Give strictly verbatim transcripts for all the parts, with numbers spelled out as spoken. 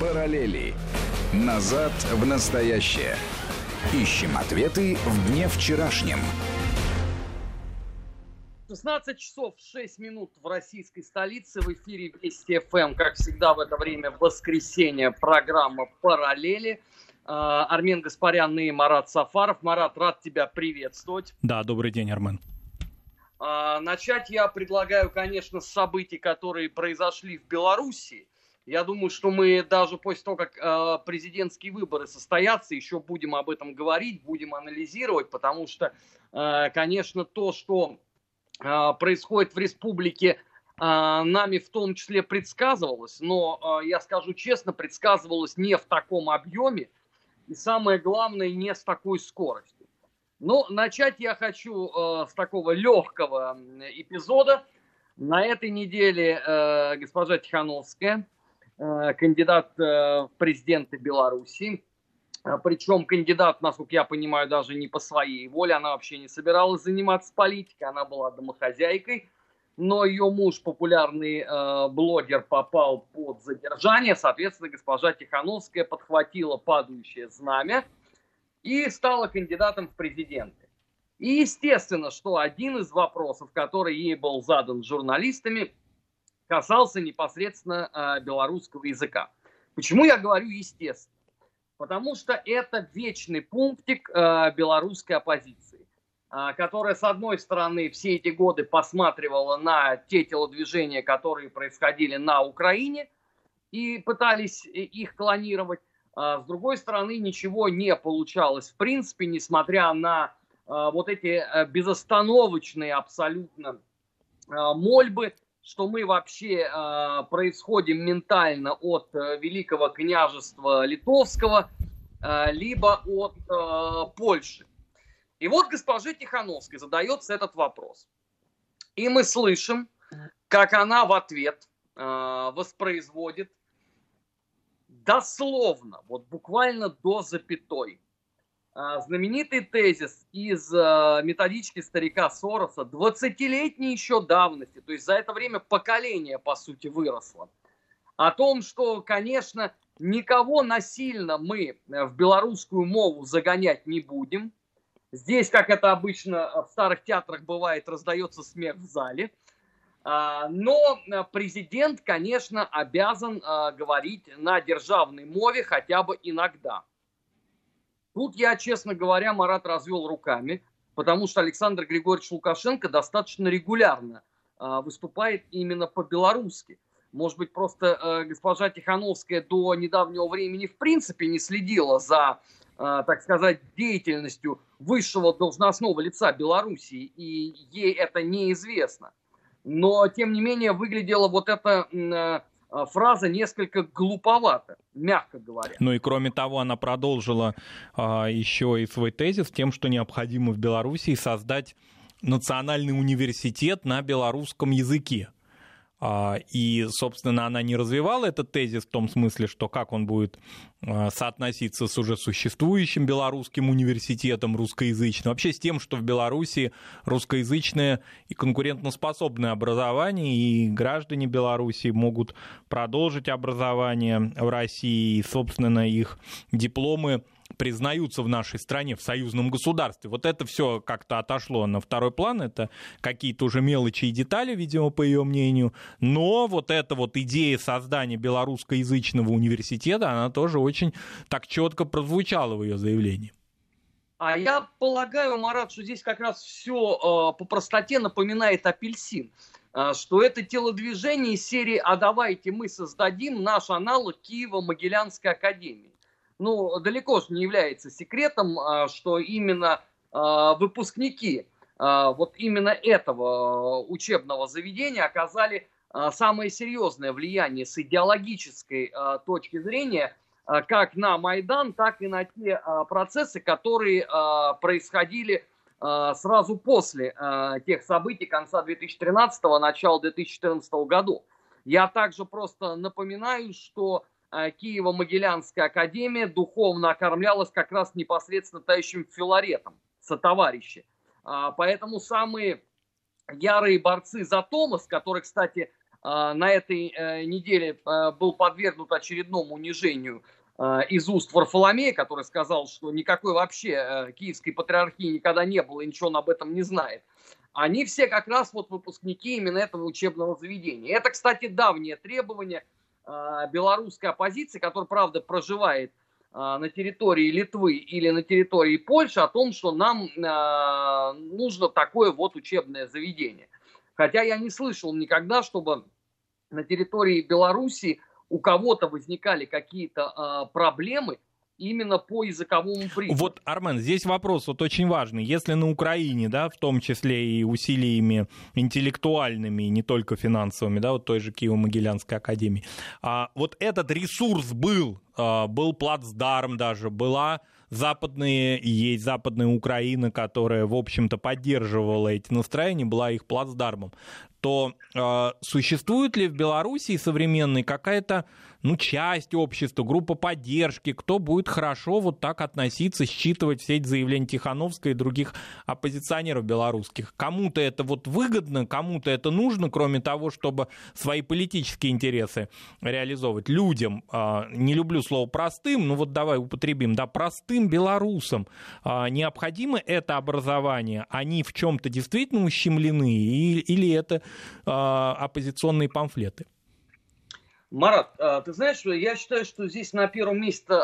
Параллели. Назад в настоящее. Ищем ответы в дне вчерашнем. шестнадцать часов шесть минут в российской столице. В эфире Вести ФМ. Как всегда в это время в воскресенье программа «Параллели». Армен Гаспарян и Марат Сафаров. Марат, рад тебя приветствовать. Да, добрый день, Армен. Начать я предлагаю, конечно, с событий, которые произошли в Беларуси. Я думаю, что мы даже после того, как президентские выборы состоятся, еще будем об этом говорить, будем анализировать, потому что, конечно, то, что происходит в республике, нами в том числе предсказывалось, но, я скажу честно, предсказывалось не в таком объеме и, самое главное, не с такой скоростью. Но начать я хочу с такого легкого эпизода. На этой неделе госпожа Тихановская, кандидат в президенты Беларуси, причем кандидат, насколько я понимаю, даже не по своей воле, она вообще не собиралась заниматься политикой, она была домохозяйкой, но ее муж, популярный э, блогер, попал под задержание, соответственно, госпожа Тихановская подхватила падающее знамя и стала кандидатом в президенты. И естественно, что один из вопросов, который ей был задан журналистами, касался непосредственно э, белорусского языка. Почему я говорю естественно? Потому что это вечный пунктик э, белорусской оппозиции, которая, с одной стороны, все эти годы посматривала на те телодвижения, которые происходили на Украине, и пытались их клонировать. С другой стороны, ничего не получалось, в принципе, несмотря на вот эти безостановочные абсолютно мольбы, что мы вообще происходим ментально от Великого княжества Литовского, либо от Польши. И вот госпоже Тихановской задается этот вопрос. И мы слышим, как она в ответ э, воспроизводит дословно, вот буквально до запятой, э, знаменитый тезис из э, методички старика Сороса двадцатилетней еще давности, то есть за это время поколение, по сути, выросло, о том, что, конечно, никого насильно мы в белорусскую мову загонять не будем. Здесь, как это обычно в старых театрах бывает, раздается смех в зале. Но президент, конечно, обязан говорить на державной мове хотя бы иногда. Тут я, честно говоря, Марат, развел руками, потому что Александр Григорьевич Лукашенко достаточно регулярно выступает именно по-белорусски. Может быть, просто госпожа Тихановская до недавнего времени в принципе не следила за, так сказать, деятельностью высшего должностного лица Белоруссии, и ей это неизвестно. Но, тем не менее, выглядела вот эта фраза несколько глуповато, мягко говоря. Ну и кроме того, она продолжила а, еще и свой тезис тем, что необходимо в Белоруссии создать национальный университет на белорусском языке. И, собственно, она не развивала этот тезис в том смысле, что как он будет соотноситься с уже существующим белорусским университетом русскоязычным, вообще с тем, что в Беларуси русскоязычное и конкурентоспособное образование, и граждане Беларуси могут продолжить образование в России, и, собственно, их дипломы признаются в нашей стране, в союзном государстве. Вот это все как-то отошло на второй план, это какие-то уже мелочи и детали, видимо, по ее мнению, но вот эта вот идея создания белорусскоязычного университета, она тоже очень так четко прозвучала в ее заявлении. А я полагаю, Марат, что здесь как раз все по простоте напоминает апельсин, что это телодвижение из серии «А давайте мы создадим наш аналог Киево-Могилянской академии». Ну, далеко же не является секретом, что именно выпускники вот именно этого учебного заведения оказали самое серьезное влияние с идеологической точки зрения как на Майдан, так и на те процессы, которые происходили сразу после тех событий конца две тысячи тринадцатого, начала две тысячи четырнадцатого года. Я также просто напоминаю, что Киево-Могилянская академия духовно окормлялась как раз непосредственно тающим Филаретом, сотоварищи. Поэтому самые ярые борцы за Томас, который, кстати, на этой неделе был подвергнут очередному унижению из уст Варфоломея, который сказал, что никакой вообще киевской патриархии никогда не было и ничего он об этом не знает. Они все как раз вот выпускники именно этого учебного заведения. Это, кстати, давнее требование белорусской оппозиции, которая, правда, проживает на территории Литвы или на территории Польши, о том, что нам нужно такое вот учебное заведение. Хотя я не слышал никогда, чтобы на территории Беларуси у кого-то возникали какие-то проблемы, именно по языковому признаку. Вот, Армен, здесь вопрос вот очень важный. Если на Украине, да, в том числе и усилиями интеллектуальными, и не только финансовыми, да, вот той же Киево-Могилянской академии, а, вот этот ресурс был, а, был плацдарм даже, была западная, и есть западная Украина, которая, в общем-то, поддерживала эти настроения, была их плацдармом, то э, существует ли в Белоруссии современной какая-то, ну, часть общества, группа поддержки, кто будет хорошо вот так относиться, считывать все эти заявления Тихановской и других оппозиционеров белорусских? Кому-то это вот выгодно, кому-то это нужно, кроме того, чтобы свои политические интересы реализовывать людям, э, не люблю слово простым, ну вот давай употребим, да, простым белорусам э, необходимо это образование, они в чем-то действительно ущемлены и, или это оппозиционные памфлеты? Марат, ты знаешь, я считаю, что здесь на первом месте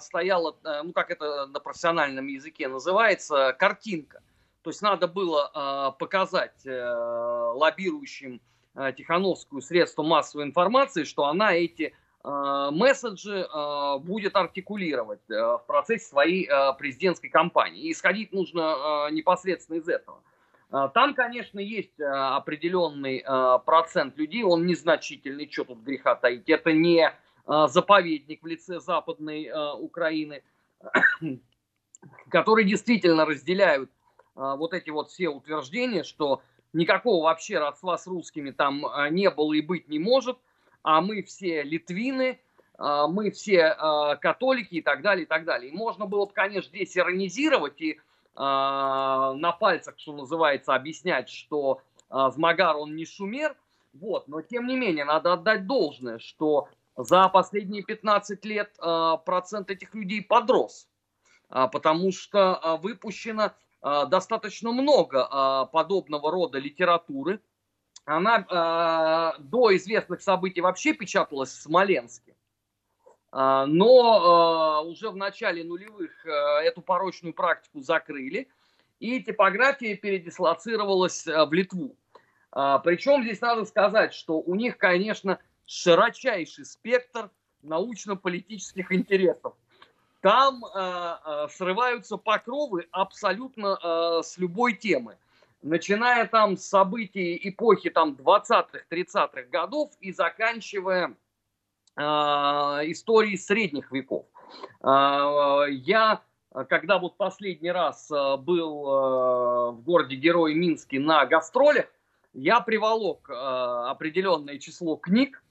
стояла, ну как это на профессиональном языке называется, картинка. То есть надо было показать лоббирующим Тихановскую средства массовой информации, что она эти месседжи будет артикулировать в процессе своей президентской кампании. И исходить нужно непосредственно из этого. Там, конечно, есть определенный процент людей, он незначительный, что тут греха таить. Это не заповедник в лице Западной Украины, которые действительно разделяют вот эти вот все утверждения, что никакого вообще родства с русскими там не было и быть не может, а мы все литвины, мы все католики и так далее, и так далее. И можно было бы, конечно, здесь иронизировать и на пальцах, что называется, объяснять, что а, Змагар, он не шумер, вот, но тем не менее надо отдать должное, что за последние пятнадцать лет а, процент этих людей подрос, а, потому что а, выпущено а, достаточно много а, подобного рода литературы, она а, до известных событий вообще печаталась в Смоленске. Но уже в начале нулевых эту порочную практику закрыли, и типография передислоцировалась в Литву. Причем здесь надо сказать, что у них, конечно, широчайший спектр научно-политических интересов. Там срываются покровы абсолютно с любой темы, начиная там с событий эпохи там, двадцатых-тридцатых годов и заканчивая истории средних веков. Я, когда вот последний раз был в городе Герой Минске на гастролях, я приволок определенное число книг,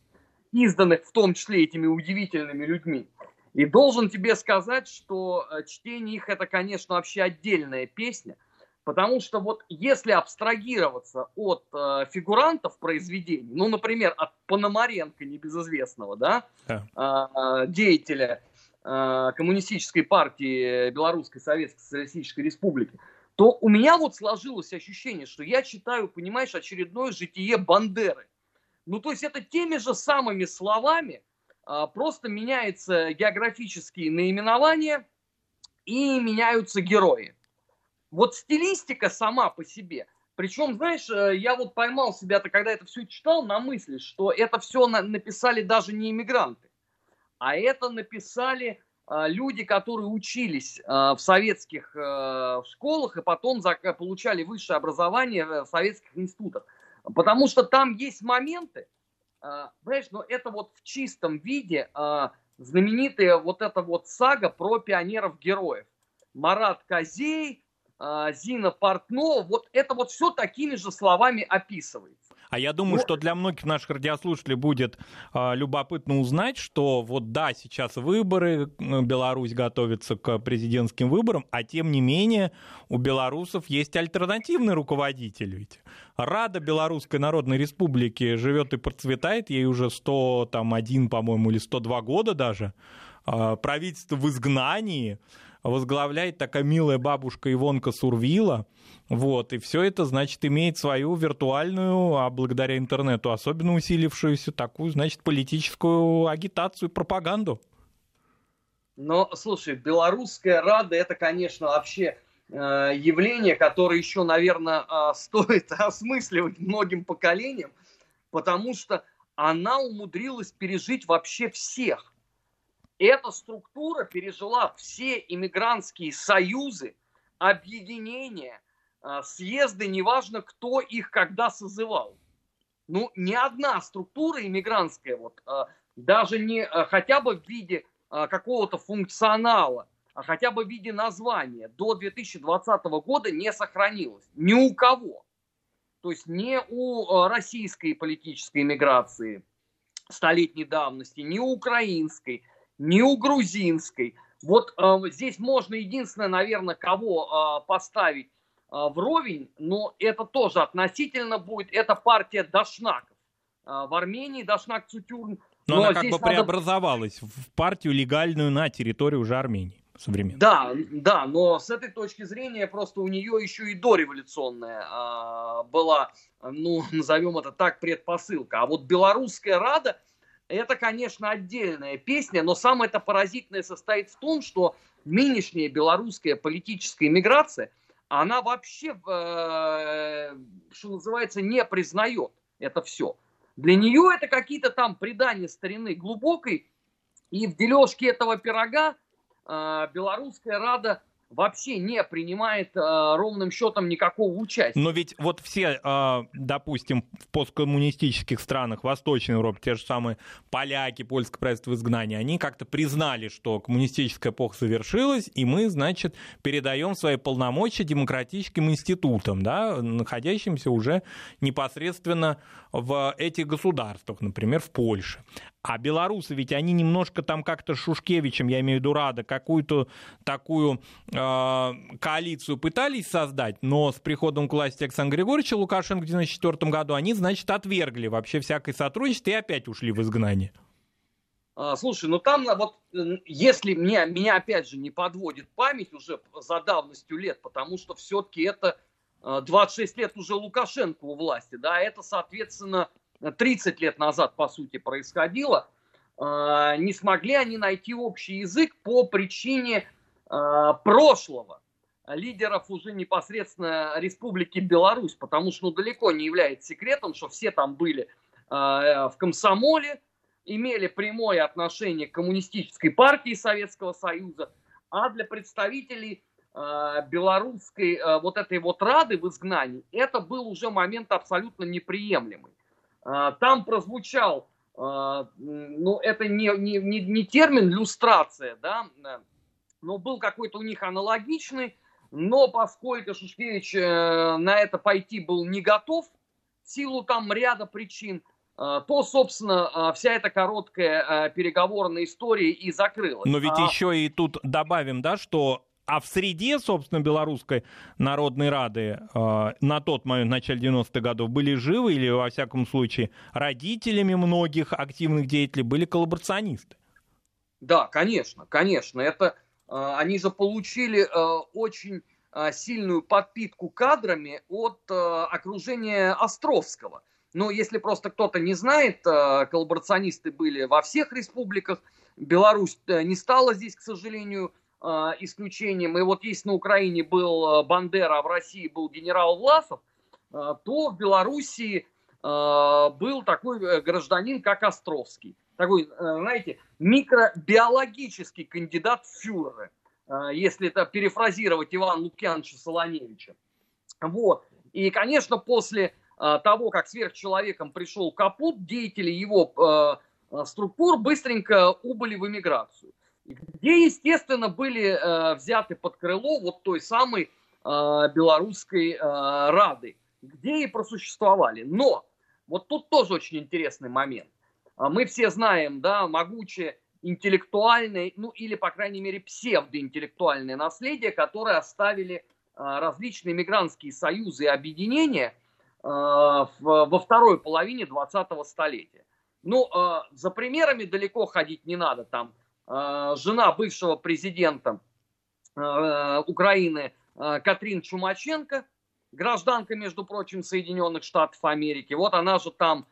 изданных в том числе этими удивительными людьми. И должен тебе сказать, что чтение их — это, конечно, вообще отдельная песня, потому что вот если абстрагироваться от э, фигурантов произведений, ну, например, от Пономаренко, небезызвестного, да, yeah. э, деятеля э, Коммунистической партии Белорусской Советской Социалистической Республики, то у меня вот сложилось ощущение, что я читаю, понимаешь, очередное житие Бандеры. Ну, то есть это теми же самыми словами, э, просто меняются географические наименования и меняются герои. Вот стилистика сама по себе. Причем, знаешь, я вот поймал себя-то, когда это все читал, на мысли, что это все на- написали даже не иммигранты, а это написали э, люди, которые учились э, в советских э, школах и потом за- получали высшее образование в советских институтах. Потому что там есть моменты, э, знаешь, но это вот в чистом виде э, знаменитая вот эта вот сага про пионеров-героев. Марат Козей, Зина Портнова, вот это вот все такими же словами описывается. А я думаю, ну... что для многих наших радиослушателей будет э, любопытно узнать, что вот да, сейчас выборы, Беларусь готовится к президентским выборам, а тем не менее у белорусов есть альтернативный руководитель. Ведь Рада Белорусской Народной Республики живет и процветает, ей уже сто один, по-моему, или сто два года даже. Э, правительство в изгнании. Возглавляет такая милая бабушка Ивонка Сурвила, вот, и все это, значит, имеет свою виртуальную, а благодаря интернету особенно усилившуюся, такую, значит, политическую агитацию, пропаганду. Ну, слушай, Белорусская Рада, это, конечно, вообще э, явление, которое еще, наверное, э, стоит осмысливать многим поколениям, потому что она умудрилась пережить вообще всех. Эта структура пережила все иммигрантские союзы, объединения, съезды, неважно, кто их когда созывал. Ну, ни одна структура иммигрантская, вот, даже не хотя бы в виде какого-то функционала, а хотя бы в виде названия до две тысячи двадцатого года не сохранилась. Ни у кого. То есть не у российской политической иммиграции столетней давности, не у украинской, не у грузинской. Вот э, здесь можно единственное, наверное, кого э, поставить э, вровень, но это тоже относительно будет, это партия Дашнаков. Э, в Армении Дашнак-Цутюрн. Но, но она как бы надо... преобразовалась в партию легальную на территории уже Армении современной. Да, да, но с этой точки зрения просто у нее еще и дореволюционная э, была, ну, назовем это так, предпосылка. А вот Белорусская Рада — это, конечно, отдельная песня, но самое-то поразительное состоит в том, что нынешняя белорусская политическая миграция, она вообще, э, что называется, не признает это все. Для нее это какие-то там предания старины глубокой, и в дележке этого пирога э, Белорусская Рада вообще не принимает э, ровным счетом никакого участия. Но ведь вот все, э, допустим, в посткоммунистических странах Восточной Европы, те же самые поляки, польское правительство в изгнании, они как-то признали, что коммунистическая эпоха завершилась, и мы, значит, передаем свои полномочия демократическим институтам, да, находящимся уже непосредственно в этих государствах, например, в Польше. А белорусы, ведь они немножко там как-то с Шушкевичем, я имею в виду Рада, какую-то такую э, коалицию пытались создать, но с приходом к власти Александра Григорьевича Лукашенко в девяносто четвёртом году они, значит, отвергли вообще всякое сотрудничество и опять ушли в изгнание. Слушай, ну там вот, если меня, меня опять же не подводит память уже за давностью лет, потому что все-таки это двадцать шесть лет уже Лукашенко у власти, да, это, соответственно, тридцать лет назад, по сути, происходило, не смогли они найти общий язык по причине прошлого лидеров уже непосредственно Республики Беларусь, потому что ну, далеко не является секретом, что все там были в комсомоле, имели прямое отношение к коммунистической партии Советского Союза, а для представителей белорусской вот этой вот Рады в изгнании это был уже момент абсолютно неприемлемый. Там прозвучал, ну, это не, не, не термин люстрация, да, но был какой-то у них аналогичный, но поскольку Шушкевич на это пойти был не готов, в силу там ряда причин, то, собственно, вся эта короткая переговорная история и закрылась. Но ведь а... еще и тут добавим, да, что... А в среде, собственно, Белорусской Народной Рады э, на тот момент, в начале девяностых годов, были живы или, во всяком случае, родителями многих активных деятелей были коллаборационисты. Да, конечно, конечно. Это, э, они же получили э, очень э, сильную подпитку кадрами от э, окружения Островского. Но если просто кто-то не знает, э, коллаборационисты были во всех республиках. Беларусь не стала здесь, к сожалению, исключением, и вот если на Украине был Бандера, а в России был генерал Власов, то в Белоруссии был такой гражданин, как Островский. Такой, знаете, микробиологический кандидат в фюреры, если это перефразировать Ивана Лукьяновича Солоневича. Вот. И, конечно, после того, как сверхчеловеком пришел Капут, деятели его структур быстренько убыли в эмиграцию, где, естественно, были э, взяты под крыло вот той самой э, Белорусской э, Рады, где и просуществовали. Но Вот тут тоже очень интересный момент. Мы все знаем, да, могучее интеллектуальное, ну или, по крайней мере, псевдоинтеллектуальное наследие, которое оставили различные мигрантские союзы и объединения во второй половине двадцатого столетия. Ну, за примерами далеко ходить не надо. Там жена бывшего президента Украины Катрин Чумаченко, гражданка, между прочим, Соединенных Штатов Америки. Вот она же там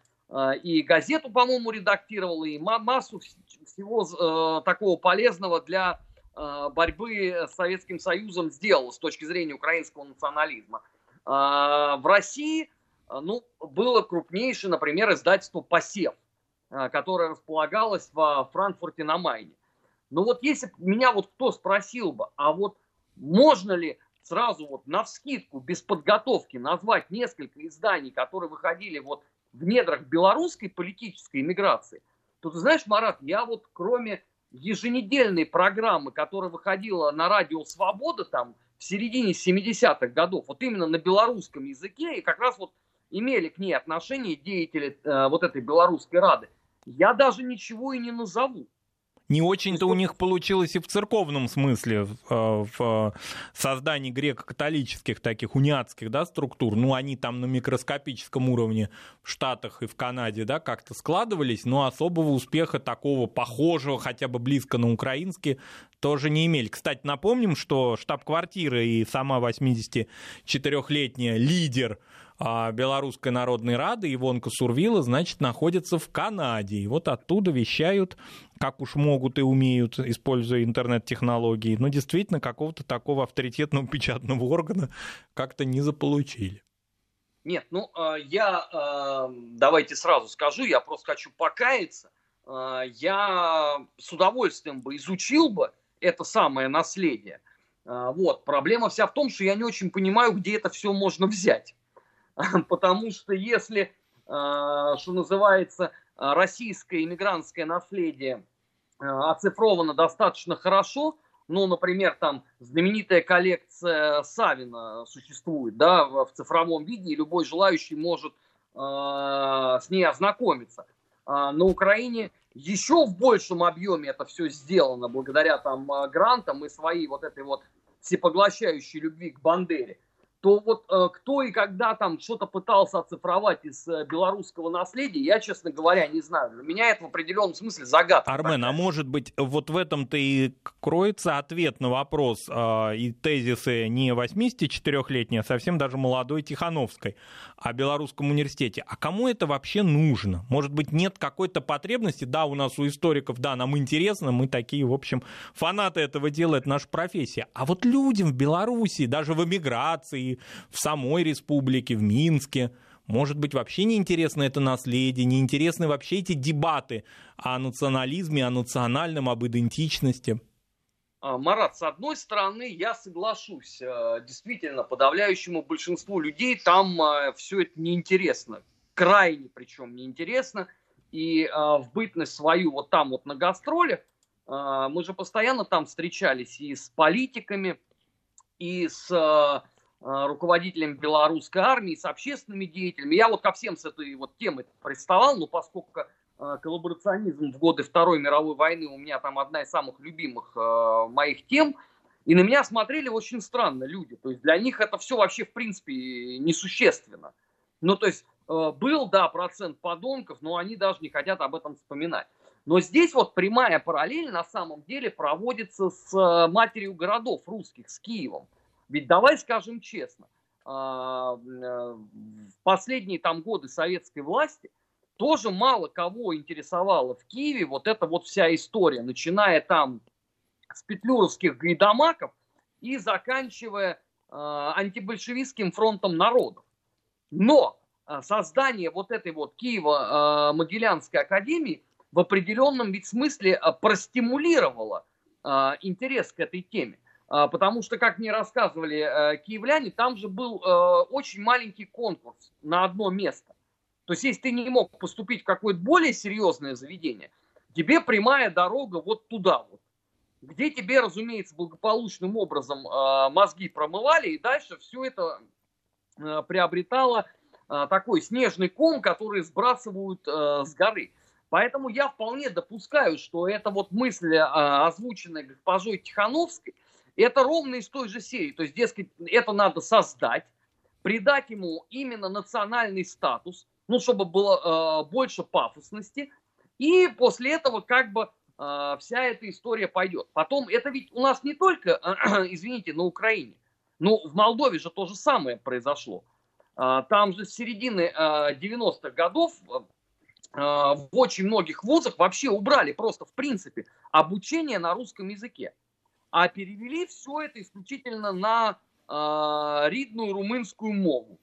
и газету, по-моему, редактировала, и массу всего такого полезного для борьбы с Советским Союзом сделала с точки зрения украинского национализма. В России, ну, было крупнейшее, например, издательство «Посев», которое располагалось во Франкфурте-на-Майне. Но вот если меня вот кто спросил бы, а вот можно ли сразу вот навскидку, без подготовки, назвать несколько изданий, которые выходили вот в недрах белорусской политической эмиграции, то ты знаешь, Марат, я вот кроме еженедельной программы, которая выходила на радио «Свобода» там в середине семидесятых годов, вот именно на белорусском языке, и как раз вот имели к ней отношение деятели э, вот этой Белорусской Рады, я даже ничего и не назову. Не очень-то у них получилось и в церковном смысле, в создании греко-католических таких униатских, да, структур. Ну, они там на микроскопическом уровне в Штатах и в Канаде, да, как-то складывались, но особого успеха такого похожего, хотя бы близко на украинский, тоже не имели. Кстати, напомним, что штаб-квартира и сама восьмидесятичетырёхлетняя лидер Белорусской Народной Рады Ивонка Сурвила, значит, находится в Канаде. И вот оттуда вещают, как уж могут и умеют, используя интернет-технологии. Но действительно, какого-то такого авторитетного печатного органа как-то не заполучили. Нет, ну, я, давайте сразу скажу, я просто хочу покаяться. Я с удовольствием бы изучил бы это самое наследие. Вот, проблема вся в том, что я не очень понимаю, где это все можно взять. Потому что если, что называется, российское иммигрантское наследие оцифровано достаточно хорошо, ну, например, там знаменитая коллекция Савина существует, да, в цифровом виде, и любой желающий может с ней ознакомиться. На Украине еще в большем объеме это все сделано благодаря там грантам и своей вот этой вот всепоглощающей любви к Бандере. То вот кто и когда там что-то пытался оцифровать из белорусского наследия, я, честно говоря, не знаю. Для меня это в определенном смысле загадка. Армен, такая. А может быть, вот в этом-то и кроется ответ на вопрос э, и тезисы не восьмидесятичетырёхлетней, а совсем даже молодой Тихановской о Белорусском университете. А кому это вообще нужно? Может быть, нет какой-то потребности? Да, у нас у историков, да, нам интересно, мы такие, в общем, фанаты этого дела, это наша профессия. А вот людям в Беларуси, даже в эмиграции, в самой республике, в Минске, может быть, вообще неинтересно это наследие, неинтересны вообще эти дебаты о национализме, о национальном, об идентичности. Марат, с одной стороны, я соглашусь, действительно, подавляющему большинству людей там все это неинтересно, крайне причем неинтересно, и в бытность свою вот там вот на гастролях, мы же постоянно там встречались и с политиками, и с руководителем белорусской армии, с общественными деятелями. Я вот ко всем с этой вот темой приставал, но поскольку коллаборационизм в годы Второй мировой войны у меня там одна из самых любимых моих тем, и на меня смотрели очень странно люди. То есть для них это все вообще в принципе несущественно. Ну то есть был, да, процент подонков, но они даже не хотят об этом вспоминать. Но здесь вот прямая параллель на самом деле проводится с матерью городов русских, с Киевом. Ведь давай скажем честно, в последние там годы советской власти тоже мало кого интересовала в Киеве вот эта вот вся история, начиная там с петлюровских гайдамаков и заканчивая антибольшевистским фронтом народов. Но создание вот этой вот Киево-Могилянской академии в определенном ведь смысле простимулировало интерес к этой теме. Потому что, как мне рассказывали киевляне, там же был очень маленький конкурс на одно место. То есть, если ты не мог поступить в какое-то более серьезное заведение, тебе прямая дорога вот туда вот, где тебе, разумеется, благополучным образом мозги промывали, и дальше все это приобретало такой снежный ком, который сбрасывают э, с горы. Поэтому я вполне допускаю, что эта вот мысль, э, озвученная госпожой Тихановской, это ровно из той же серии. То есть, дескать, это надо создать, придать ему именно национальный статус, ну, чтобы было э, больше пафосности, и после этого как бы э, вся эта история пойдет. Потом, это ведь у нас не только, э, извините, на Украине, но в Молдове же то же самое произошло. Там же с середины девяностых годов в очень многих вузах вообще убрали просто в принципе обучение на русском языке, а перевели все это исключительно на рідную румынскую мову.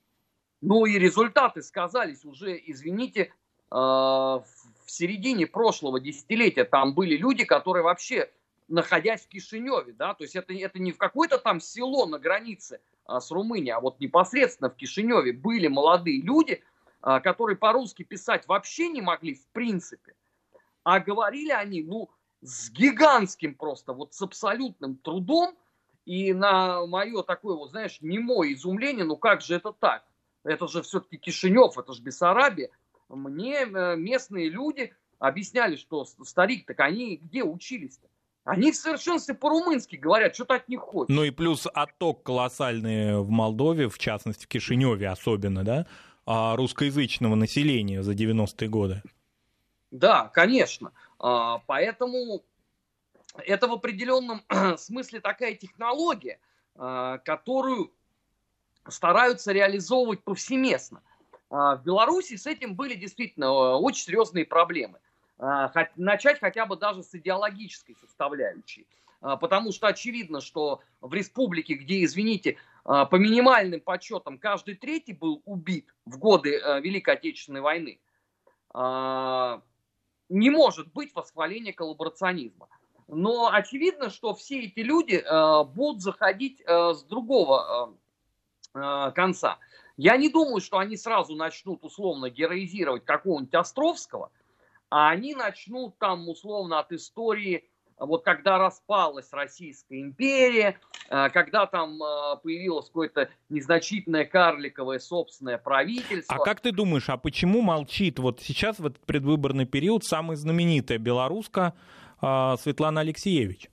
Ну и результаты сказались уже, извините, в середине прошлого десятилетия. Там были люди, которые вообще, находясь в Кишиневе, да, то есть это, это не в какое-то там село на границе с Румынией, а вот непосредственно в Кишиневе были молодые люди, которые по-русски писать вообще не могли в принципе, а говорили они, ну, с гигантским просто, вот с абсолютным трудом, и на мое такое, вот знаешь, немое изумление, ну как же это так? Это же все-таки Кишинев, это же Бессарабия. Мне местные люди объясняли, что старик, так они где учились-то? Они в совершенстве по-румынски говорят, что-то от них хочет. Ну и плюс отток колоссальный в Молдове, в частности в Кишиневе особенно, да, русскоязычного населения за девяностые годы. Да, конечно. Поэтому это в определенном смысле такая технология, которую стараются реализовывать повсеместно. В Беларуси с этим были действительно очень серьезные проблемы. Начать хотя бы даже с идеологической составляющей. Потому что очевидно, что в республике, где, извините, по минимальным подсчетам каждый третий был убит в годы Великой Отечественной войны, не может быть восхваления коллаборационизма. Но очевидно, что все эти люди будут заходить с другого конца. Я не думаю, что они сразу начнут условно героизировать какого-нибудь Островского, а они начнут там, условно, от истории, вот когда распалась Российская империя, когда там появилось какое-то незначительное карликовое собственное правительство. А как ты думаешь, а почему молчит вот сейчас, в этот предвыборный период, самая знаменитая белоруска Светлана Алексеевич?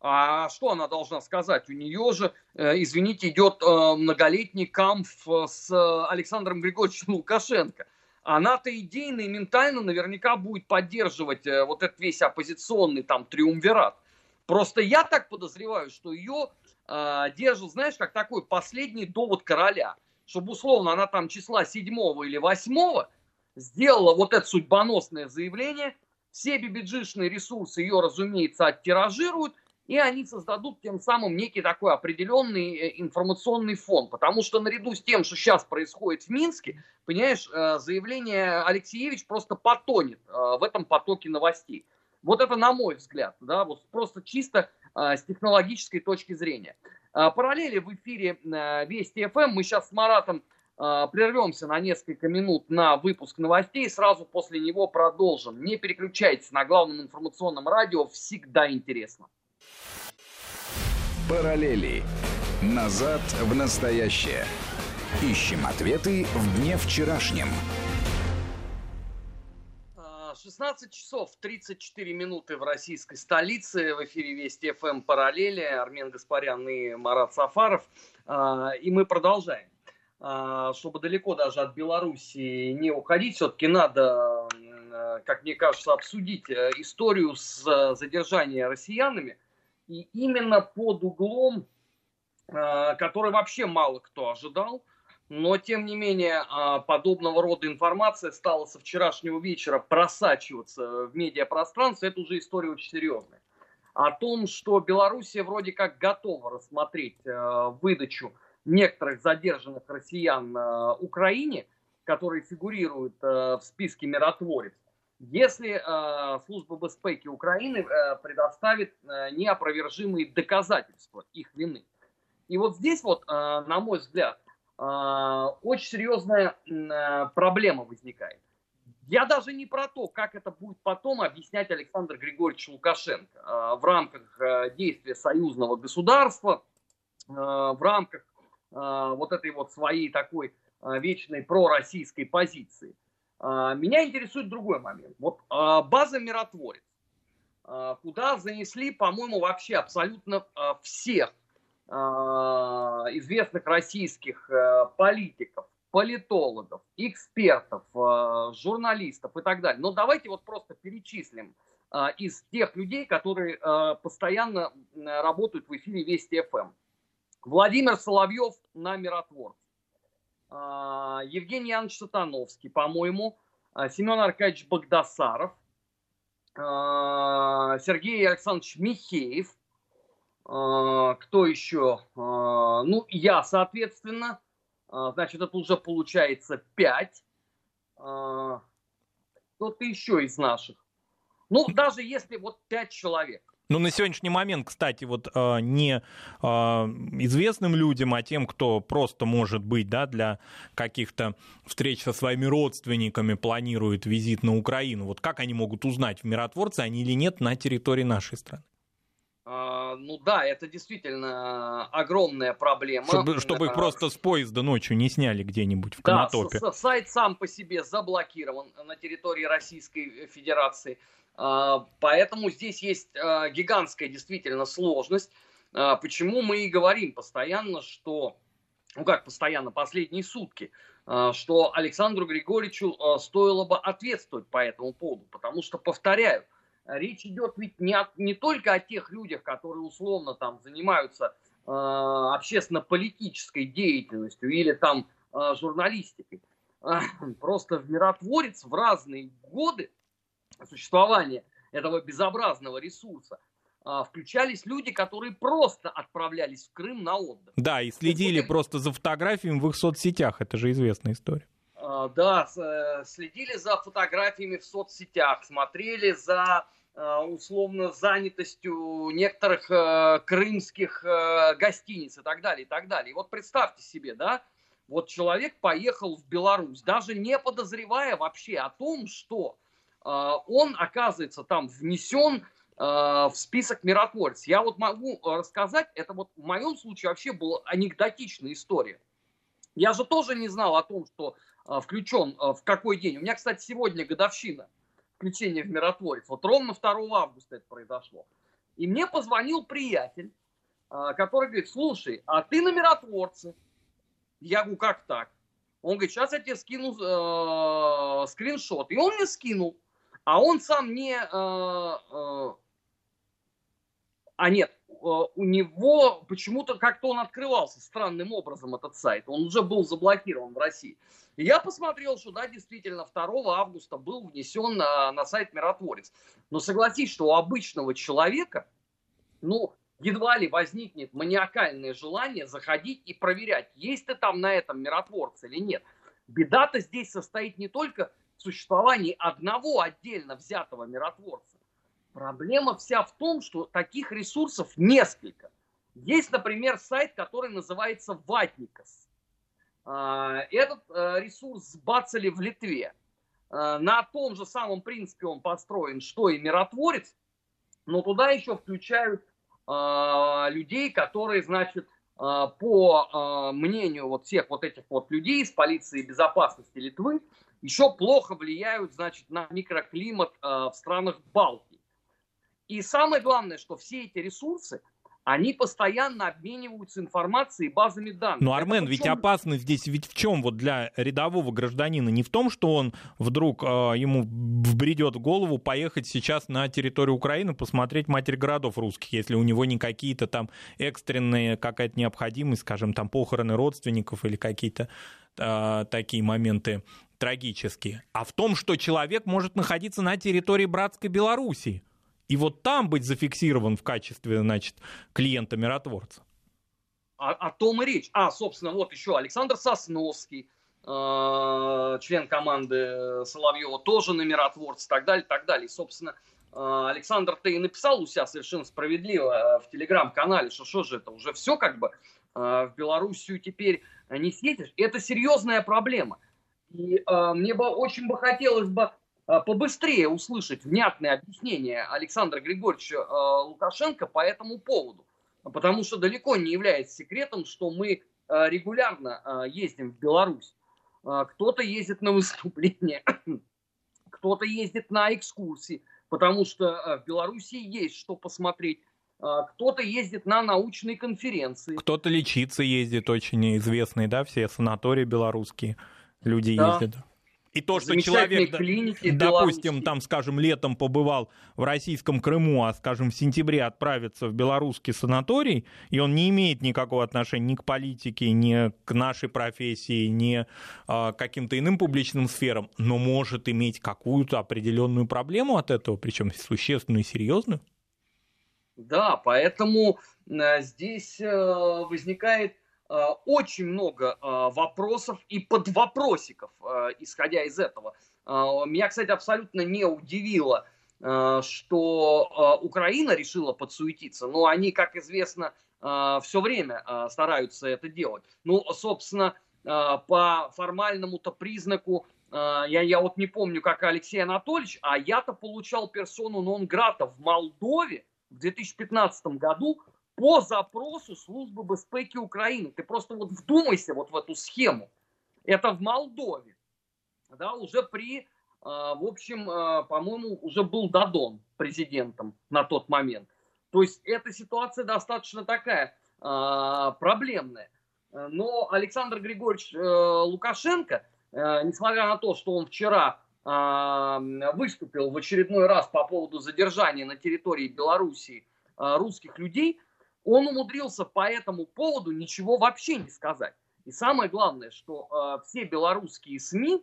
А что она должна сказать? У нее же, извините, идет многолетний кампф с Александром Григорьевичем Лукашенко. Она-то идейно и ментально наверняка будет поддерживать вот этот весь оппозиционный там триумвират. Просто я так подозреваю, что ее э, держат, знаешь, как такой последний довод короля. Чтобы, условно, она там числа седьмого или восьмого сделала вот это судьбоносное заявление. Все бибиджишные ресурсы ее, разумеется, оттиражируют. И они создадут тем самым некий такой определенный информационный фон. Потому что наряду с тем, что сейчас происходит в Минске, понимаешь, заявление Алексеевич просто потонет в этом потоке новостей. Вот это, на мой взгляд, да, вот просто чисто с технологической точки зрения. Параллели в эфире Вести эф эм. Мы сейчас с Маратом прервемся на несколько минут на выпуск новостей. Сразу после него продолжим. Не переключайтесь, на главном информационном радио всегда интересно. Параллели. Назад в настоящее. Ищем ответы в дне вчерашнем. шестнадцать часов тридцать четыре минуты в российской столице. В эфире Вести эф эм «Параллели». Армен Гаспарян и Марат Сафаров. И мы продолжаем. Чтобы далеко даже от Беларуси не уходить, все-таки надо, как мне кажется, обсудить историю с задержанием россиянами. И именно под углом, который вообще мало кто ожидал, но, тем не менее, подобного рода информация стала со вчерашнего вечера просачиваться в медиапространство. Это уже история очень серьезная. О том, что Белоруссия вроде как готова рассмотреть выдачу некоторых задержанных россиян Украине, которые фигурируют в списке «Миротворец», если э, служба безопасности Украины э, предоставит э, неопровержимые доказательства их вины. И вот здесь вот, э, на мой взгляд, э, очень серьезная э, проблема возникает. Я даже не про то, как это будет потом объяснять Александр Григорьевич Лукашенко э, в рамках э, действия союзного государства, э, в рамках э, вот этой вот своей такой вечной пророссийской позиции. Меня интересует другой момент. Вот база «Миротворец», куда занесли, по-моему, вообще абсолютно всех известных российских политиков, политологов, экспертов, журналистов и так далее. Но давайте вот просто перечислим из тех людей, которые постоянно работают в эфире Вести ФМ. Владимир Соловьев на «Миротворце», Евгений Иванович Сатановский, по-моему, Семен Аркадьевич Багдасаров, Сергей Александрович Михеев, кто еще? Ну, я, соответственно, значит, это уже получается пять. Кто-то еще из наших. Ну, даже если вот пять человек. Ну, на сегодняшний момент, кстати, вот не известным людям, а тем, кто просто, может быть, да, для каких-то встреч со своими родственниками планирует визит на Украину, вот как они могут узнать, в «Миротворце» они или нет на территории нашей страны? Ну да, это действительно огромная проблема. Чтобы, чтобы их просто с поезда ночью не сняли где-нибудь в Конотопе. Да, сайт сам по себе заблокирован на территории Российской Федерации. Поэтому здесь есть гигантская действительно сложность. Почему мы и говорим постоянно, что... Ну как постоянно, последние сутки, что Александру Григорьевичу стоило бы ответствовать по этому поводу. Потому что, повторяю, речь идет ведь не, от, не только о тех людях, которые условно там занимаются э, общественно-политической деятельностью или там э, журналистикой. Э, просто в «Миротворец» в разные годы существования этого безобразного ресурса э, включались люди, которые просто отправлялись в Крым на отдых. Да, и следили и, просто за фотографиями в их соцсетях, это же известная история. Да, следили за фотографиями в соцсетях, смотрели за, условно, занятостью некоторых крымских гостиниц и так далее, и так далее. И вот представьте себе, да, вот человек поехал в Беларусь, даже не подозревая вообще о том, что он, оказывается, там внесен в список «Миротворец». Я вот могу рассказать, это вот в моем случае вообще была анекдотичная история. Я же тоже не знал о том, что включен в какой день. У меня, кстати, сегодня годовщина включения в «Миротворец». Вот ровно второго августа это произошло. И мне позвонил приятель, который говорит: слушай, а ты на «Миротворце». Я говорю: как так? Он говорит: сейчас я тебе скину э, скриншот. И он мне скинул. А он сам не... Э, э, а нет, у него почему-то как-то он открывался странным образом, этот сайт. Он уже был заблокирован в России. И я посмотрел, что да, действительно, второго августа был внесен на, на сайт «Миротворец». Но согласись, что у обычного человека, ну, едва ли возникнет маниакальное желание заходить и проверять, есть ты там на этом «Миротворце» или нет. Беда-то здесь состоит не только в существовании одного отдельно взятого «Миротворца». Проблема вся в том, что таких ресурсов несколько. Есть, например, сайт, который называется «Ватникас». Этот ресурс сбацали в Литве. На том же самом принципе он построен, что и «Миротворец», но туда еще включают людей, которые, значит, по мнению вот всех вот этих вот людей из полиции безопасности Литвы, еще плохо влияют, значит, на микроклимат в странах Балтии. И самое главное, что все эти ресурсы, они постоянно обмениваются информацией и базами данных. Но, Армен, ведь опасность здесь ведь в чем? Вот для рядового гражданина не в том, что он вдруг э, ему вбредет в голову поехать сейчас на территорию Украины посмотреть «Матерь городов русских», если у него не какие-то там экстренные, какая-то необходимость, скажем, там похороны родственников или какие-то э, такие моменты трагические. А в том, что человек может находиться на территории братской Белоруссии. И вот там быть зафиксирован в качестве, значит, клиента «Миротворца». О, о том и речь. А, собственно, вот еще Александр Сосновский, э, член команды Соловьева, тоже на «Миротворце», и так далее, так далее. И, собственно, э, Александр-то и написал у себя совершенно справедливо в телеграм-канале, что что же это, уже все как бы э, в Белоруссию теперь не съедешь. Это серьезная проблема. И э, мне бы очень бы хотелось бы... побыстрее услышать внятное объяснение Александра Григорьевича э, Лукашенко по этому поводу. Потому что далеко не является секретом, что мы э, регулярно э, ездим в Беларусь. кто-то ездит на выступления, кто-то ездит на экскурсии, потому что в Беларуси есть что посмотреть. Кто-то ездит на научные конференции. Кто-то лечиться ездит, очень известные, да, все санатории белорусские люди да. ездят. И то, что человек, допустим, там, скажем, летом побывал в российском Крыму, а, скажем, в сентябре отправится в белорусский санаторий, и он не имеет никакого отношения ни к политике, ни к нашей профессии, ни к каким-то иным публичным сферам, но может иметь какую-то определенную проблему от этого, причем существенную и серьезную. Да, поэтому здесь возникает очень много вопросов и подвопросиков, исходя из этого. Меня, кстати, абсолютно не удивило, что Украина решила подсуетиться, но они, как известно, все время стараются это делать. Ну, собственно, по формальному-то признаку, я, я вот не помню, как Алексей Анатольевич, а я-то получал персону нон-грата в Молдове в две тысячи пятнадцатом году, по запросу службы безпеки Украины. Ты просто вот вдумайся вот в эту схему. Это в Молдове. Да, уже при, в общем, по-моему, уже был Дадон президентом на тот момент. То есть эта ситуация достаточно такая проблемная. Но Александр Григорьевич Лукашенко, несмотря на то, что он вчера выступил в очередной раз по поводу задержания на территории Белоруссии русских людей, он умудрился по этому поводу ничего вообще не сказать. И самое главное, что э, все белорусские СМИ,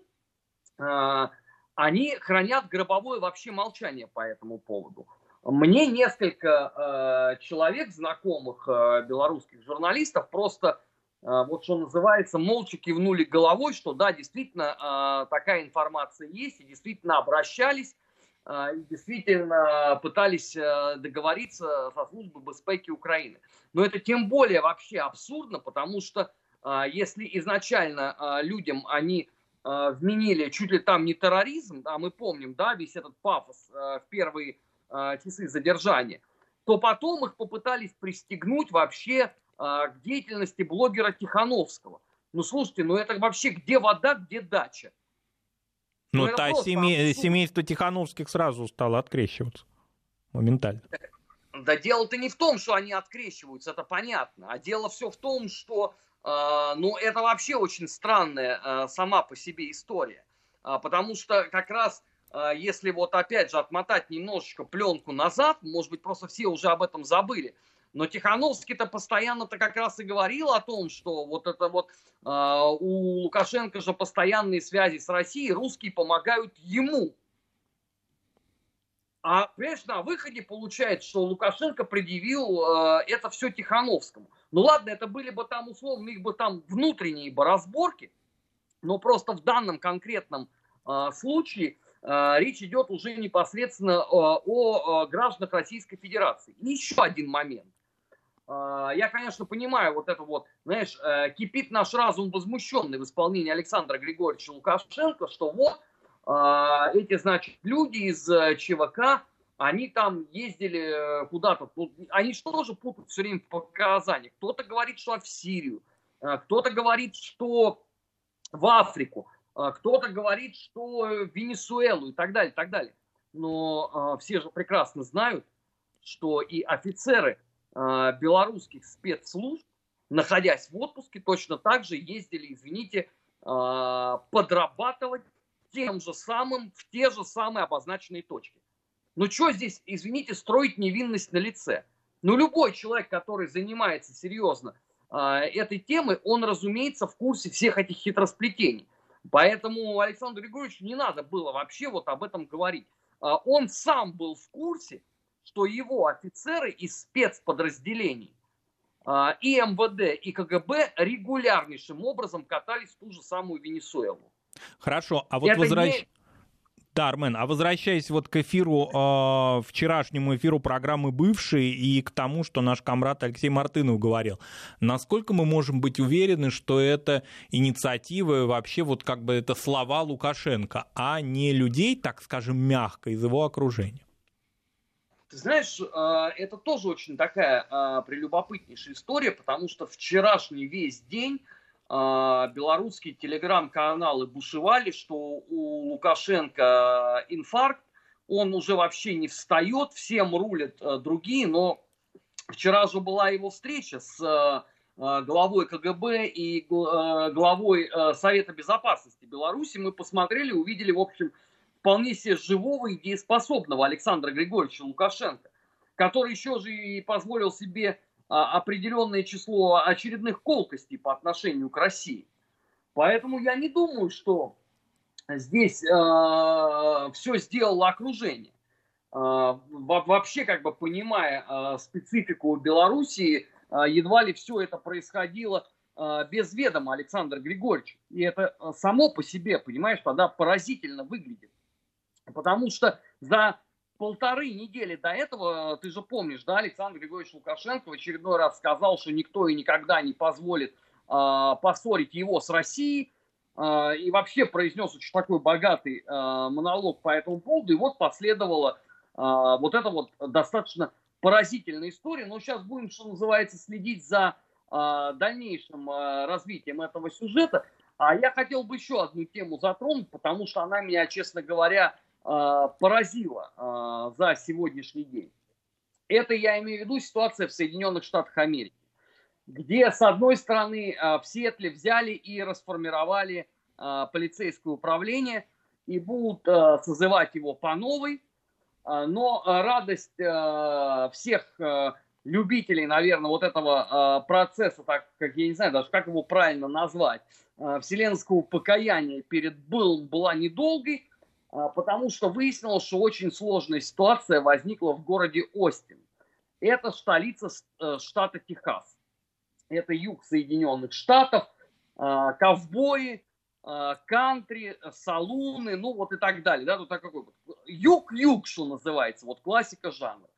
э, они хранят гробовое вообще молчание по этому поводу. Мне несколько э, человек, знакомых э, белорусских журналистов, просто, э, вот что называется, молча кивнули головой, что да, действительно, э, такая информация есть, и действительно обращались, и действительно пытались договориться со службой безпеки Украины. Но это тем более вообще абсурдно, потому что если изначально людям они вменили чуть ли там не терроризм, а мы помним, да, весь этот пафос в первые часы задержания, то потом их попытались пристегнуть вообще к деятельности блогера Тихановского. Ну слушайте, ну это вообще где вода, где дача. Ну, ну та семей... семейство Тихановских сразу стало открещиваться. Моментально. Да дело-то не в том, что они открещиваются, это понятно. А дело все в том, что э, ну, это вообще очень странная э, сама по себе история. А, потому что как раз, э, если вот опять же отмотать немножечко пленку назад, может быть, просто все уже об этом забыли, но Тихановский-то постоянно-то как раз и говорил о том, что вот это вот э, у Лукашенко же постоянные связи с Россией, русские помогают ему. А, понимаешь, на выходе получается, что Лукашенко предъявил э, это все Тихановскому. Ну ладно, это были бы там условно, их бы там внутренние бы разборки, но просто в данном конкретном э, случае э, речь идет уже непосредственно э, о э, гражданах Российской Федерации. И еще один момент. Я, конечно, понимаю вот это вот, знаешь, кипит наш разум возмущенный в исполнении Александра Григорьевича Лукашенко, что вот эти, значит, люди из ЧВК, они там ездили куда-то, они что тоже путают все время по показаниям. Кто-то говорит, что в Сирию, кто-то говорит, что в Африку, кто-то говорит, что в Венесуэлу и так далее, и так далее. Но все же прекрасно знают, что и офицеры белорусских спецслужб, находясь в отпуске, точно так же ездили, извините, подрабатывать тем же самым в те же самые обозначенные точки. Ну что здесь, извините, строить невинность на лице? Ну любой человек, который занимается серьезно этой темой, он, разумеется, в курсе всех этих хитросплетений. Поэтому Александру Григорьевичу не надо было вообще вот об этом говорить. Он сам был в курсе, что его офицеры из спецподразделений и МВД, и КГБ регулярнейшим образом катались в ту же самую Венесуэлу. Хорошо, а вот возвращаясь... Да, Армен, а возвращаясь вот к эфиру, э, вчерашнему эфиру программы «Бывшие» и к тому, что наш комрад Алексей Мартынов говорил, насколько мы можем быть уверены, что это инициатива, вообще вот как бы это слова Лукашенко, а не людей, так скажем, мягко из его окружения? Ты знаешь, это тоже очень такая прелюбопытнейшая история, потому что вчерашний весь день белорусские телеграм-каналы бушевали, что у Лукашенко инфаркт, он уже вообще не встает, всем рулят другие, но вчера же была его встреча с главой ка гэ бэ и главой Совета Безопасности Беларуси. Мы посмотрели, увидели, в общем, вполне себе живого и дееспособного Александра Григорьевича Лукашенко, который еще же и позволил себе определенное число очередных колкостей по отношению к России. Поэтому я не думаю, что здесь э, все сделало окружение. Э, вообще, как бы понимая э, специфику Белоруссии, э, едва ли все это происходило э, без ведома Александра Григорьевича. И это само по себе, понимаешь, тогда поразительно выглядит. Потому что за полторы недели до этого, ты же помнишь, да, Александр Григорьевич Лукашенко в очередной раз сказал, что никто и никогда не позволит э, поссорить его с Россией, э, и вообще произнес очень такой богатый э, монолог по этому поводу, и вот последовала э, вот эта вот достаточно поразительная история, но сейчас будем, что называется, следить за э, дальнейшим э, развитием этого сюжета. А я хотел бы еще одну тему затронуть, потому что она меня, честно говоря, поразило э, за сегодняшний день. Это я имею в виду ситуация в Соединенных Штатах Америки, где с одной стороны э, в Сиэтле взяли и расформировали э, полицейское управление и будут э, созывать его по новой, э, но радость э, всех э, любителей, наверное, вот этого э, процесса, так как я не знаю даже, как его правильно назвать, э, вселенского покаяния перед Биллом была недолгой, потому что выяснилось, что очень сложная ситуация возникла в городе Остин. Это столица штата Техас. Это юг Соединенных Штатов, ковбои, кантри, салуны, ну вот и так далее. Да, тут такой юг-юг, что называется, вот классика жанра.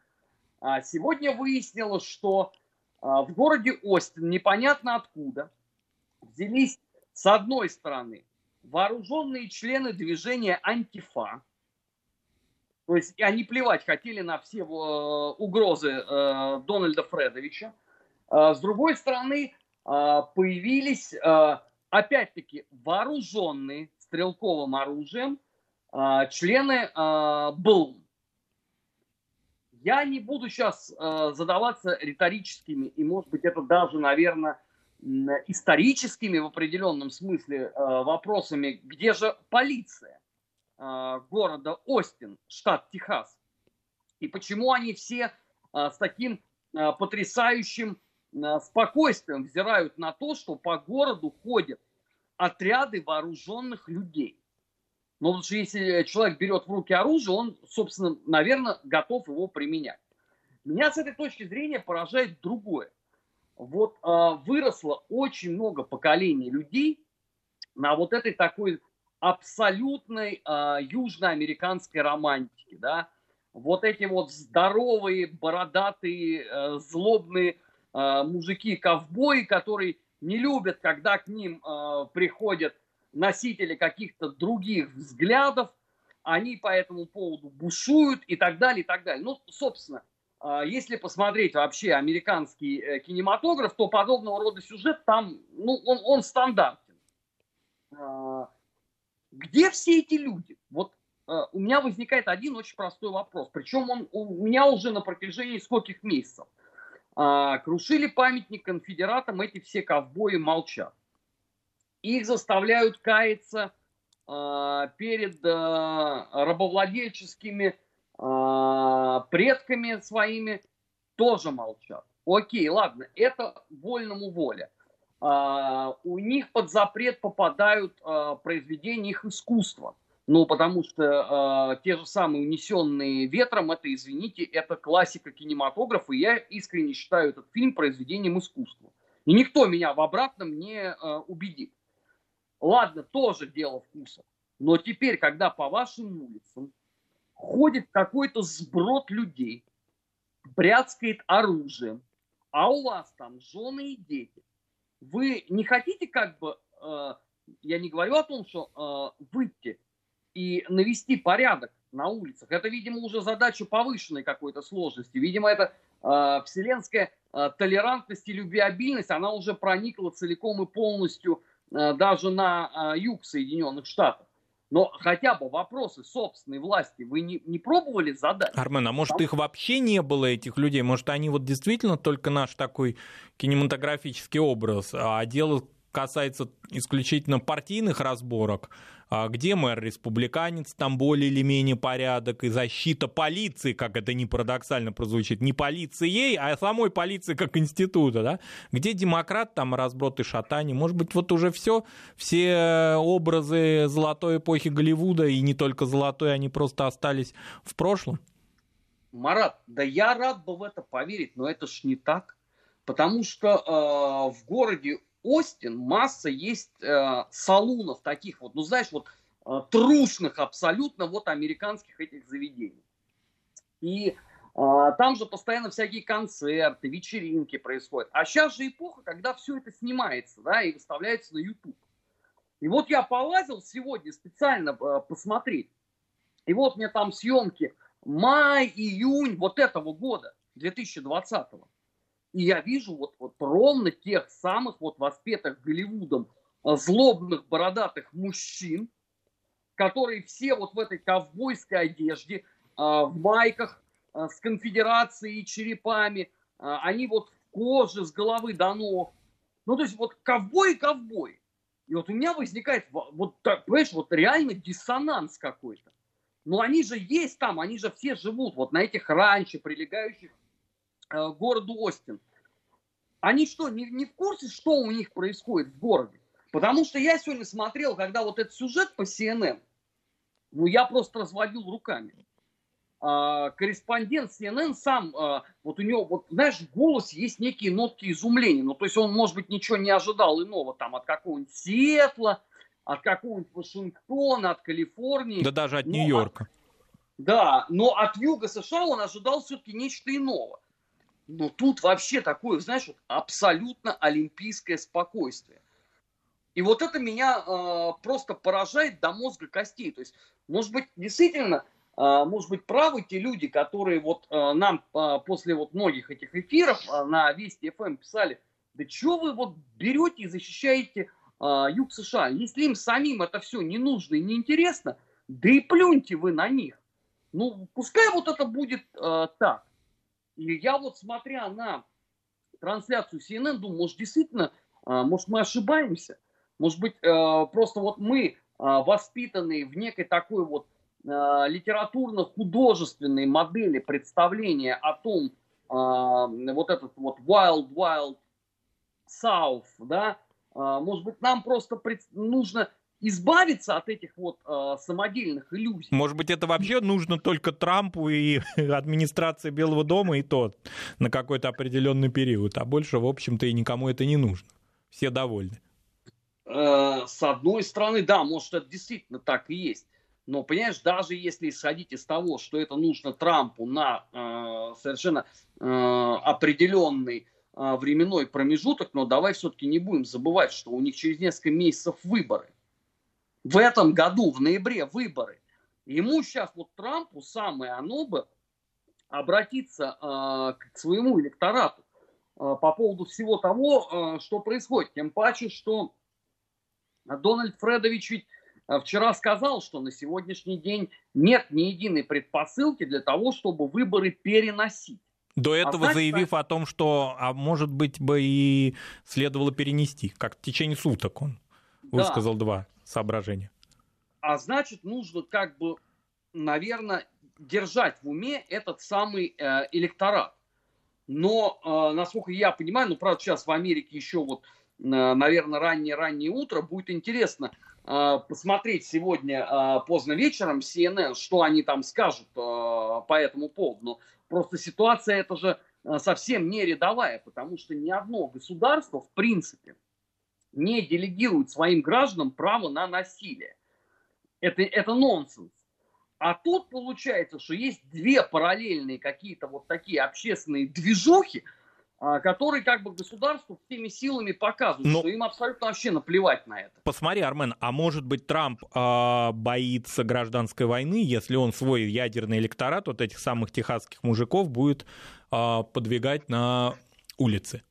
Сегодня выяснилось, что в городе Остин непонятно откуда взялись с одной стороны вооруженные члены движения «Антифа», то есть они плевать хотели на все угрозы Дональда Фредовича. С другой стороны, появились, опять-таки, вооруженные стрелковым оружием члены БЛМ. Я не буду сейчас задаваться риторическими, и, может быть, это даже, наверное, историческими в определенном смысле вопросами, где же полиция города Остин, штат Техас, и почему они все с таким потрясающим спокойствием взирают на то, что по городу ходят отряды вооруженных людей. Но потому что если человек берет в руки оружие, он, собственно, наверное, готов его применять. Меня с этой точки зрения поражает другое. Вот э, выросло очень много поколений людей на вот этой такой абсолютной э, южноамериканской романтике, да, вот эти вот здоровые, бородатые, э, злобные э, мужики-ковбои, которые не любят, когда к ним э, приходят носители каких-то других взглядов, они по этому поводу бушуют и так далее, и так далее. Ну, собственно, если посмотреть вообще американский кинематограф, то подобного рода сюжет там, ну, он, он стандартен. Где все эти люди? Вот у меня возникает один очень простой вопрос. Причем он у меня уже на протяжении скольких месяцев. Крушили памятник конфедератам, эти все ковбои молчат. Их заставляют каяться перед рабовладельческими предками своими, тоже молчат. Окей, ладно, это вольному воля. А, у них под запрет попадают а, произведения их искусства. Ну, потому что а, те же самые «Унесенные ветром», это, извините, это классика кинематографа, и я искренне считаю этот фильм произведением искусства. И никто меня в обратном не а, убедит. Ладно, тоже дело вкуса. Но теперь, когда по вашим улицам ходит какой-то сброд людей, бряцкает оружием, а у вас там жены и дети. Вы не хотите как бы, э, я не говорю о том, что э, выйти и навести порядок на улицах. Это, видимо, уже задача повышенной какой-то сложности. Видимо, это э, вселенская э, толерантность и любвеобильность, она уже проникла целиком и полностью э, даже на э, юг Соединенных Штатов. Но хотя бы вопросы собственной власти вы не, не пробовали задать? Армен, а может их вообще не было, этих людей? Может они вот действительно только наш такой кинематографический образ, а дело касается исключительно партийных разборок, где мэр республиканец, там более или менее порядок, и защита полиции, как это ни парадоксально прозвучит, не полицией, а самой полиции как института, да? Где демократ, там разброд и шатание, может быть, вот уже все, все образы золотой эпохи Голливуда, и не только золотой, они просто остались в прошлом? Марат, да я рад был в это поверить, но это ж не так, потому что э, в городе Остин масса есть э, салунов таких вот, ну знаешь, вот э, трушных абсолютно вот американских этих заведений. И э, там же постоянно всякие концерты, вечеринки происходят. А сейчас же эпоха, когда все это снимается, да, и выставляется на YouTube. И вот я полазил сегодня специально э, посмотреть. И вот мне там съемки май, июнь вот этого года, две тысячи двадцатого. И я вижу вот, вот ровно тех самых вот воспетых Голливудом злобных бородатых мужчин, которые все вот в этой ковбойской одежде, в майках с конфедерацией и черепами, они вот в коже с головы до ног. Ну, то есть вот ковбой-ковбой. И вот у меня возникает, вот, понимаешь, вот реально диссонанс какой-то. Но они же есть там, они же все живут вот на этих ранчо, прилегающих городу Остин. Они что, не, не в курсе, что у них происходит в городе? Потому что я сегодня смотрел, когда вот этот сюжет по си эн эн, ну, я просто разводил руками. А, корреспондент си эн эн сам, а, вот у него, вот, знаешь, в голосе есть некие нотки изумления. Ну, то есть он, может быть, ничего не ожидал иного там от какого-нибудь Сиэтла, от какого-нибудь Вашингтона, от Калифорнии. Да даже от но Нью-Йорка. От, да, но от юга США он ожидал все-таки нечто иного. Но тут вообще такое, знаешь, вот абсолютно олимпийское спокойствие. И вот это меня э, просто поражает до мозга костей. То есть, может быть, действительно, э, может быть, правы те люди, которые вот э, нам э, после вот многих этих эфиров э, на Вести эф эм писали, да чего вы вот берете и защищаете э, юг США? Если им самим это все не нужно и не интересно, да и плюньте вы на них. Ну, пускай вот это будет э, так. И я вот, смотря на трансляцию си эн эн, думаю, может, действительно, может, мы ошибаемся. Может быть, просто вот мы, воспитанные в некой такой вот литературно-художественной модели представления о том, вот этот вот Wild Wild South, да, может быть, нам просто нужно избавиться от этих вот э, самодельных иллюзий. Может быть, это вообще нужно только Трампу и администрации Белого дома, и то на какой-то определенный период. А больше, в общем-то, и никому это не нужно. Все довольны. Э, с одной стороны, да, может, это действительно так и есть. Но, понимаешь, даже если исходить из того, что это нужно Трампу на э, совершенно э, определенный э, временной промежуток, но давай все-таки не будем забывать, что у них через несколько месяцев выборы. В этом году, в ноябре, выборы. Ему сейчас, вот Трампу, самое оно бы обратиться э, к своему электорату э, по поводу всего того, э, что происходит. Тем паче, что Дональд Фредович ведь вчера сказал, что на сегодняшний день нет ни единой предпосылки для того, чтобы выборы переносить. До этого а заявив так... о том, что, а может быть, бы и следовало перенести, как в течение суток он высказал да. два. соображения. А значит, нужно как бы, наверное, держать в уме этот самый э, электорат. Но, э, насколько я понимаю, ну, правда, сейчас в Америке еще вот, э, наверное, раннее-раннее утро. Будет интересно э, посмотреть сегодня э, поздно вечером си эн эн, что они там скажут э, по этому поводу. Но просто ситуация эта же э, совсем не рядовая, потому что ни одно государство, в принципе, не делегирует своим гражданам право на насилие. Это, это нонсенс. А тут получается, что есть две параллельные какие-то вот такие общественные движухи, который как бы государству всеми силами показывает, но... что им абсолютно вообще наплевать на это. Посмотри, Армен, а может быть Трамп э, боится гражданской войны, если он свой ядерный электорат вот этих самых техасских мужиков будет э, подвигать на улице?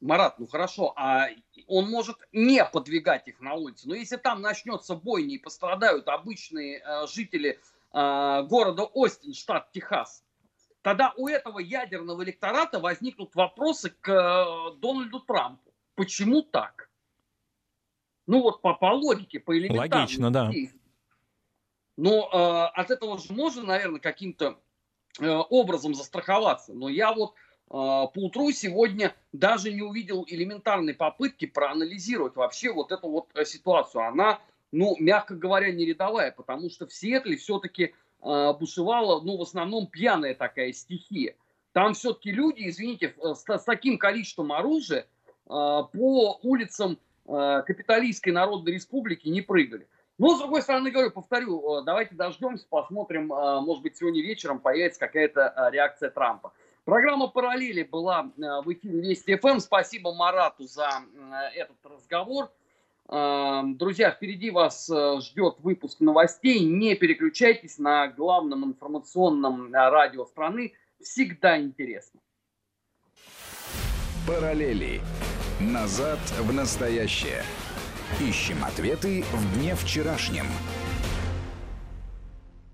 Марат, ну хорошо, а он может не подвигать их на улице, но если там начнется бойня и пострадают обычные э, жители э, города Остин, штат Техас, тогда у этого ядерного электората возникнут вопросы к Дональду Трампу. Почему так? Ну вот по, по логике, по элементарной. Логично, да. Но э, от этого же можно, наверное, каким-то э, образом застраховаться. Но я вот э, поутру сегодня даже не увидел элементарной попытки проанализировать вообще вот эту вот ситуацию. Она, ну, мягко говоря, не рядовая, потому что в Сиэтле все-таки... бушевала, ну, в основном пьяная такая стихия. Там все-таки люди, извините, с, с таким количеством оружия э, по улицам э, Капиталистской Народной Республики не прыгали. Но, с другой стороны, говорю, повторю, э, давайте дождемся, посмотрим, э, может быть, сегодня вечером появится какая-то э, реакция Трампа. Программа «Параллели» была э, в эфире Вести ФМ. Спасибо Марату за э, этот разговор. Друзья, впереди вас ждет выпуск новостей. Не переключайтесь, на главном информационном радио страны всегда интересно. Параллели. Назад в настоящее. Ищем ответы в дне вчерашнем.